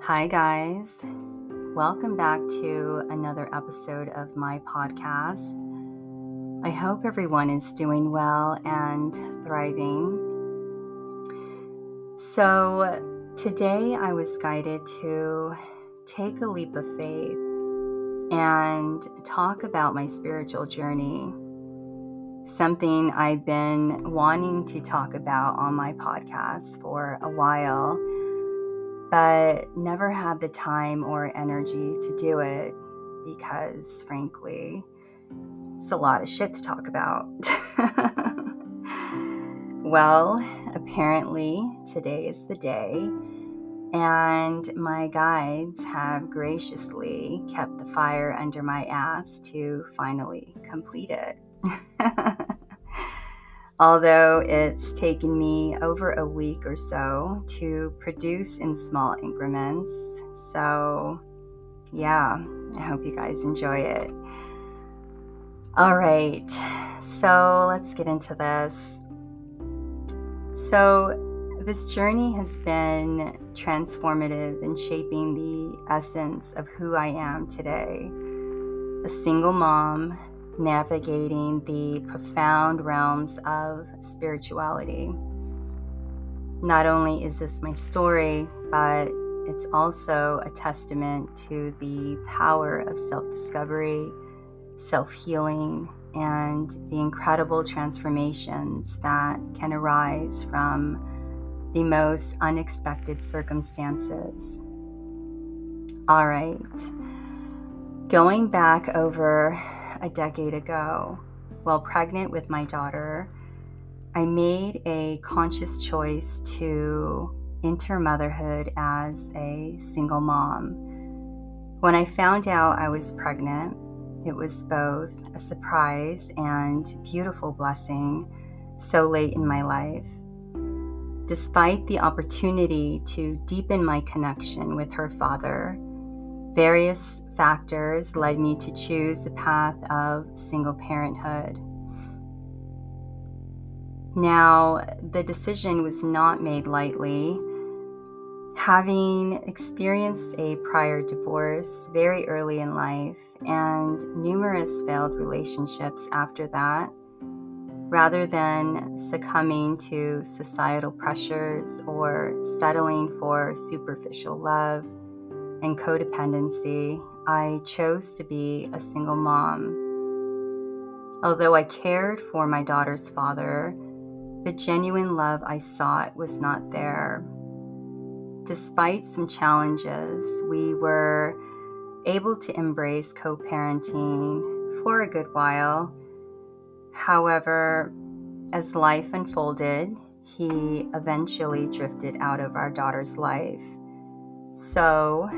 Hi guys, welcome back to another episode of my podcast. I hope everyone is doing well and thriving. So today I was guided to take a leap of faith and talk about my spiritual journey, something I've been wanting to talk about on my podcast for a while, but never had the time or energy to do it because, frankly, it's a lot of shit to talk about. Well, apparently today is the day, and my guides have graciously kept the fire under my ass to finally complete it. Although it's taken me over a week or so to produce in small increments. So yeah, I hope you guys enjoy it. All right, so let's get into this. So this journey has been transformative in shaping the essence of who I am today, a single mom navigating the profound realms of spirituality. Not only is this my story, but it's also a testament to the power of self-discovery, self-healing, and the incredible transformations that can arise from the most unexpected circumstances. All right, going back over a decade ago, while pregnant with my daughter, I made a conscious choice to enter motherhood as a single mom. When I found out I was pregnant, it was both a surprise and beautiful blessing so late in my life. Despite the opportunity to deepen my connection with her father, various factors led me to choose the path of single parenthood. Now, the decision was not made lightly. Having experienced a prior divorce very early in life and numerous failed relationships after that, rather than succumbing to societal pressures or settling for superficial love and codependency, I chose to be a single mom. Although I cared for my daughter's father, the genuine love I sought was not there. Despite some challenges, we were able to embrace co-parenting for a good while. However, as life unfolded, he eventually drifted out of our daughter's life. So,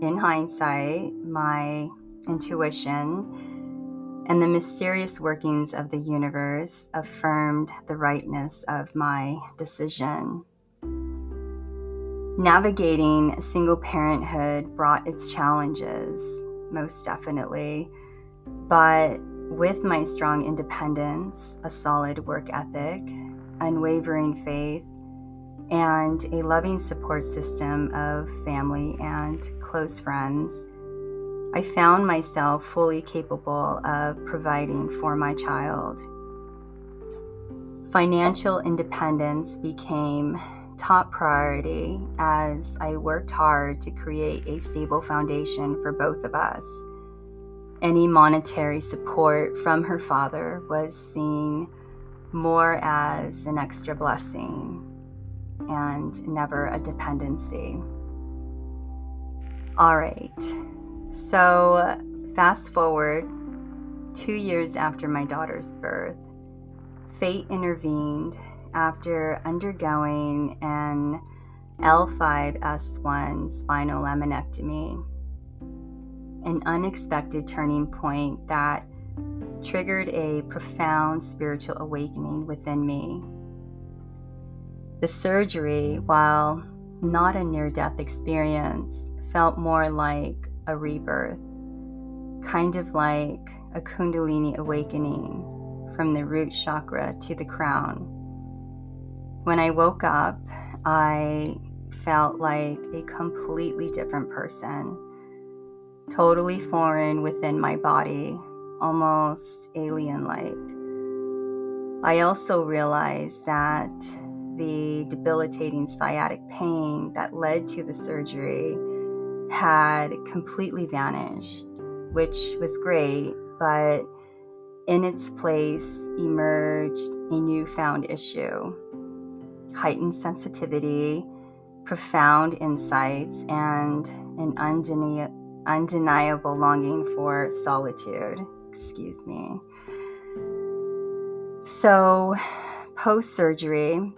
in hindsight, my intuition and the mysterious workings of the universe affirmed the rightness of my decision. Navigating single parenthood brought its challenges, most definitely, but with my strong independence, a solid work ethic, unwavering faith, and a loving support system of family and close friends, I found myself fully capable of providing for my child. Financial independence became top priority as I worked hard to create a stable foundation for both of us. Any monetary support from her father was seen more as an extra blessing and never a dependency. All right, so fast forward 2 years after my daughter's birth, fate intervened after undergoing an L5-S1 spinal laminectomy, an unexpected turning point that triggered a profound spiritual awakening within me. The surgery, while not a near-death experience, felt more like a rebirth, kind of like a Kundalini awakening from the root chakra to the crown. When I woke up, I felt like a completely different person, totally foreign within my body, almost alien-like. I also realized that the debilitating sciatic pain that led to the surgery had completely vanished, which was great, but in its place emerged a newfound issue: heightened sensitivity, profound insights, and an undeniable longing for solitude. Excuse me. So, post-surgery,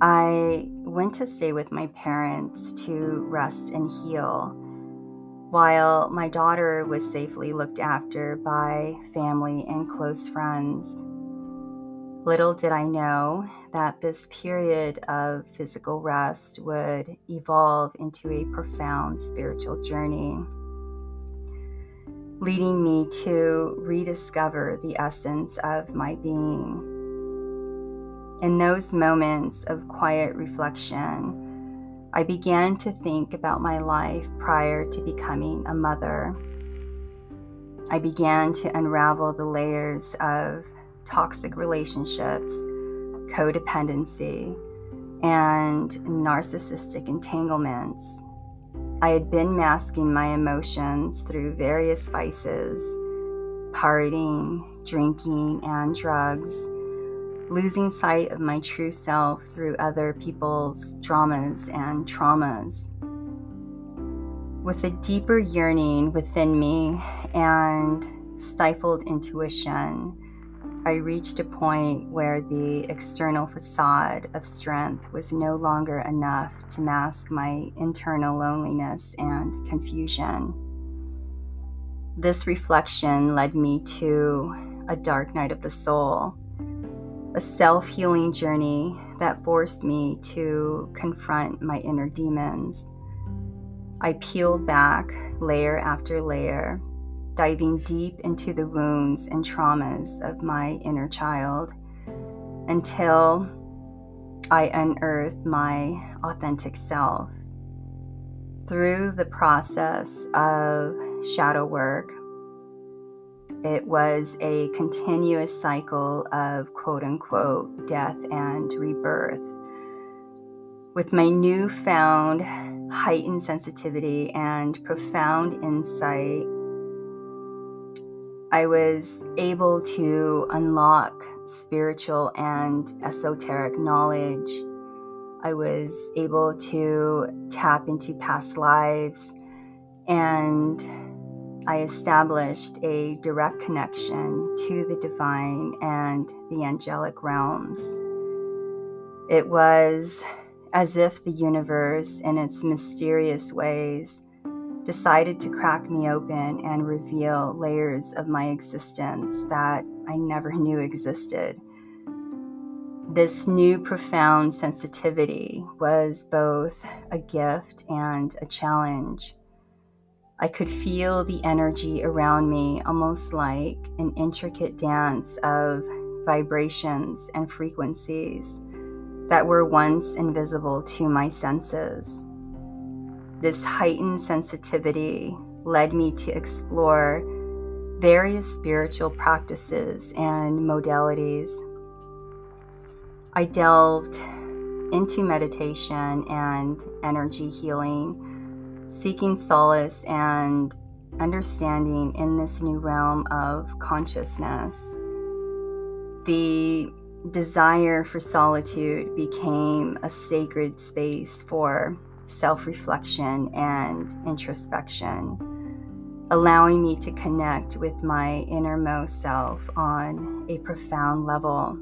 I went to stay with my parents to rest and heal, while my daughter was safely looked after by family and close friends. Little did I know that this period of physical rest would evolve into a profound spiritual journey, leading me to rediscover the essence of my being. In those moments of quiet reflection, I began to think about my life prior to becoming a mother. I began to unravel the layers of toxic relationships, codependency, and narcissistic entanglements. I had been masking my emotions through various vices, partying, drinking, and drugs, losing sight of my true self through other people's dramas and traumas. With a deeper yearning within me and stifled intuition, I reached a point where the external facade of strength was no longer enough to mask my internal loneliness and confusion. This reflection led me to a dark night of the soul, a self-healing journey that forced me to confront my inner demons. I peeled back layer after layer, diving deep into the wounds and traumas of my inner child until I unearthed my authentic self. Through the process of shadow work, it was a continuous cycle of quote-unquote death and rebirth. With my newfound heightened sensitivity and profound insight, I was able to unlock spiritual and esoteric knowledge. I was able to tap into past lives, and I established a direct connection to the divine and the angelic realms. It was as if the universe, in its mysterious ways, decided to crack me open and reveal layers of my existence that I never knew existed. This new profound sensitivity was both a gift and a challenge. I could feel the energy around me, almost like an intricate dance of vibrations and frequencies that were once invisible to my senses. This heightened sensitivity led me to explore various spiritual practices and modalities. I delved into meditation and energy healing, seeking solace and understanding in this new realm of consciousness. The desire for solitude became a sacred space for self-reflection and introspection, allowing me to connect with my innermost self on a profound level.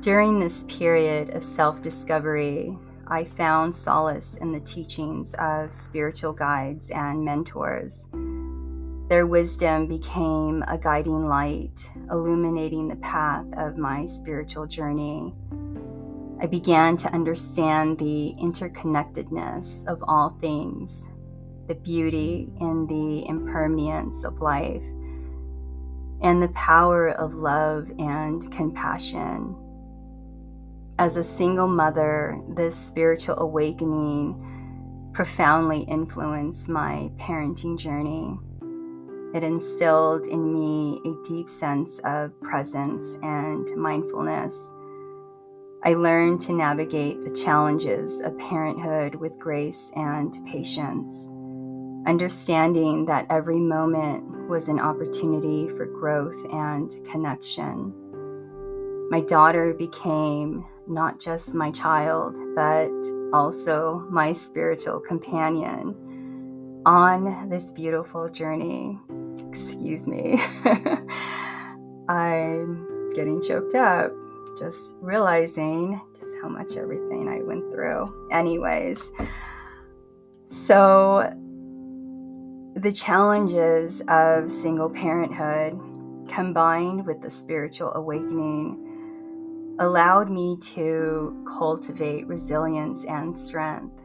During this period of self-discovery, I found solace in the teachings of spiritual guides and mentors. Their wisdom became a guiding light, illuminating the path of my spiritual journey. I began to understand the interconnectedness of all things, the beauty and the impermanence of life, and the power of love and compassion. As a single mother, this spiritual awakening profoundly influenced my parenting journey. It instilled in me a deep sense of presence and mindfulness. I learned to navigate the challenges of parenthood with grace and patience, understanding that every moment was an opportunity for growth and connection. My daughter became not just my child, but also my spiritual companion on this beautiful journey. Excuse me. I'm getting choked up, just realizing just how much everything I went through. Anyways, so the challenges of single parenthood combined with the spiritual awakening allowed me to cultivate resilience and strength.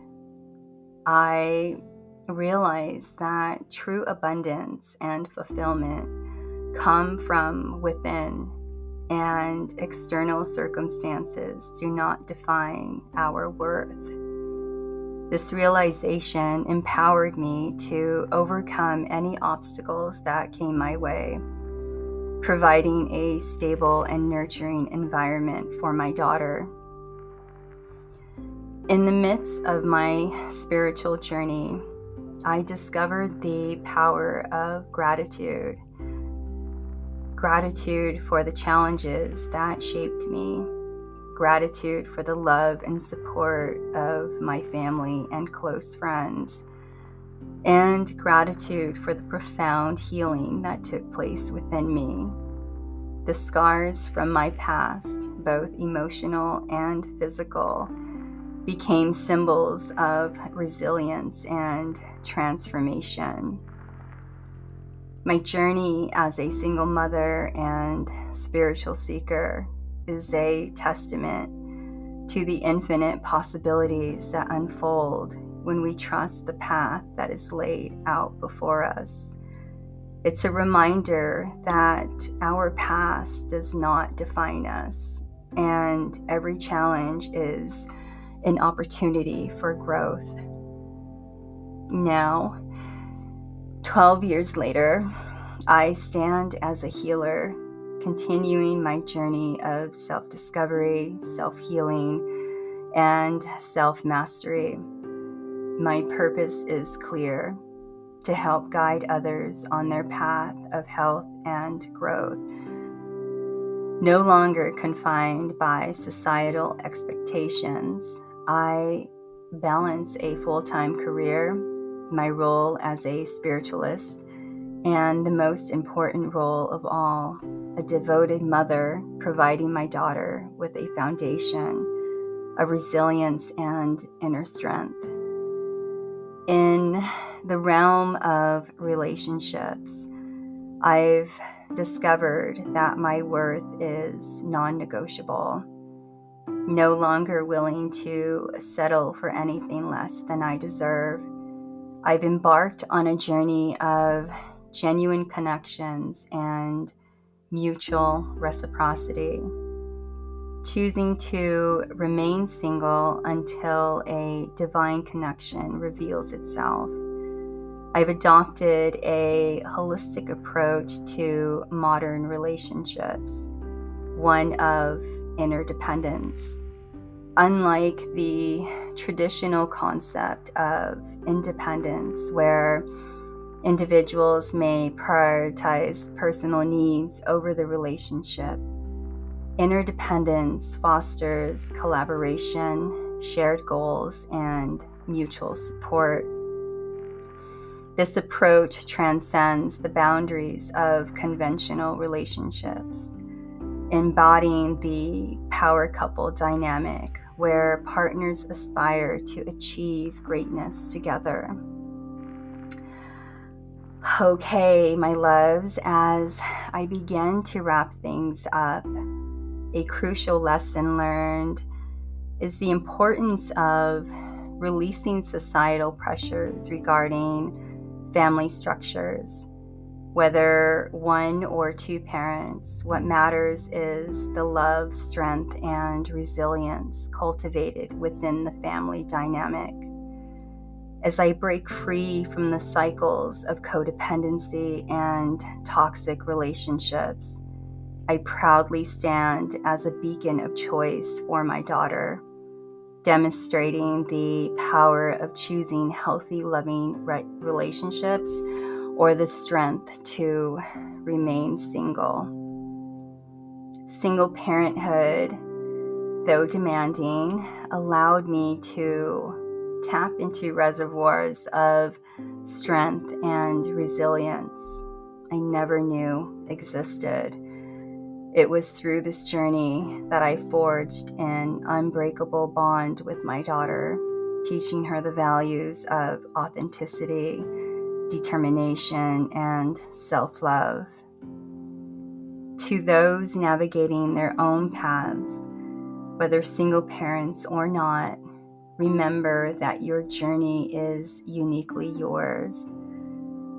I realized that true abundance and fulfillment come from within, and external circumstances do not define our worth. This realization empowered me to overcome any obstacles that came my way, providing a stable and nurturing environment for my daughter. In the midst of my spiritual journey, I discovered the power of gratitude. Gratitude for the challenges that shaped me. Gratitude for the love and support of my family and close friends. And gratitude for the profound healing that took place within me. The scars from my past, both emotional and physical, became symbols of resilience and transformation. My journey as a single mother and spiritual seeker is a testament to the infinite possibilities that unfold when we trust the path that is laid out before us. It's a reminder that our past does not define us, and every challenge is an opportunity for growth. Now, 12 years later, I stand as a healer, continuing my journey of self-discovery, self-healing, and self-mastery. My purpose is clear: to help guide others on their path of health and growth, no longer confined by societal expectations. I balance a full-time career, my role as a spiritualist, and the most important role of all, a devoted mother providing my daughter with a foundation of resilience and inner strength. In the realm of relationships, I've discovered that my worth is non-negotiable, no longer willing to settle for anything less than I deserve. I've embarked on a journey of genuine connections and mutual reciprocity, choosing to remain single until a divine connection reveals itself. I've adopted a holistic approach to modern relationships, one of interdependence. Unlike the traditional concept of independence, where individuals may prioritize personal needs over the relationship, interdependence fosters collaboration, shared goals, and mutual support. This approach transcends the boundaries of conventional relationships, embodying the power couple dynamic where partners aspire to achieve greatness together. Okay, my loves, as I begin to wrap things up, a crucial lesson learned is the importance of releasing societal pressures regarding family structures, whether one or two parents. What matters is the love, strength, and resilience cultivated within the family dynamic. As I break free from the cycles of codependency and toxic relationships, I proudly stand as a beacon of choice for my daughter, demonstrating the power of choosing healthy, loving relationships or the strength to remain single. Single parenthood, though demanding, allowed me to tap into reservoirs of strength and resilience I never knew existed. It was through this journey that I forged an unbreakable bond with my daughter, teaching her the values of authenticity, determination, and self-love. To those navigating their own paths, whether single parents or not, remember that your journey is uniquely yours.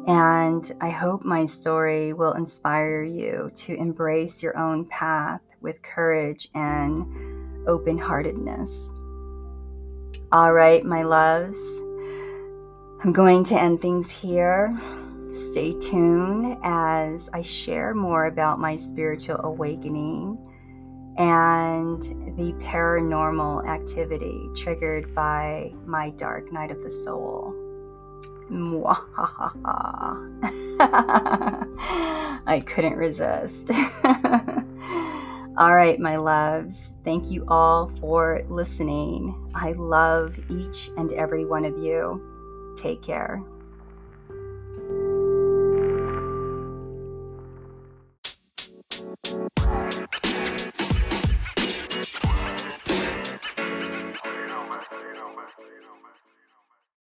And I hope my story will inspire you to embrace your own path with courage and open-heartedness. All right, my loves, I'm going to end things here. Stay tuned as I share more about my spiritual awakening and the paranormal activity triggered by my dark night of the soul. I couldn't resist. All right, my loves. Thank you all for listening. I love each and every one of you. Take care.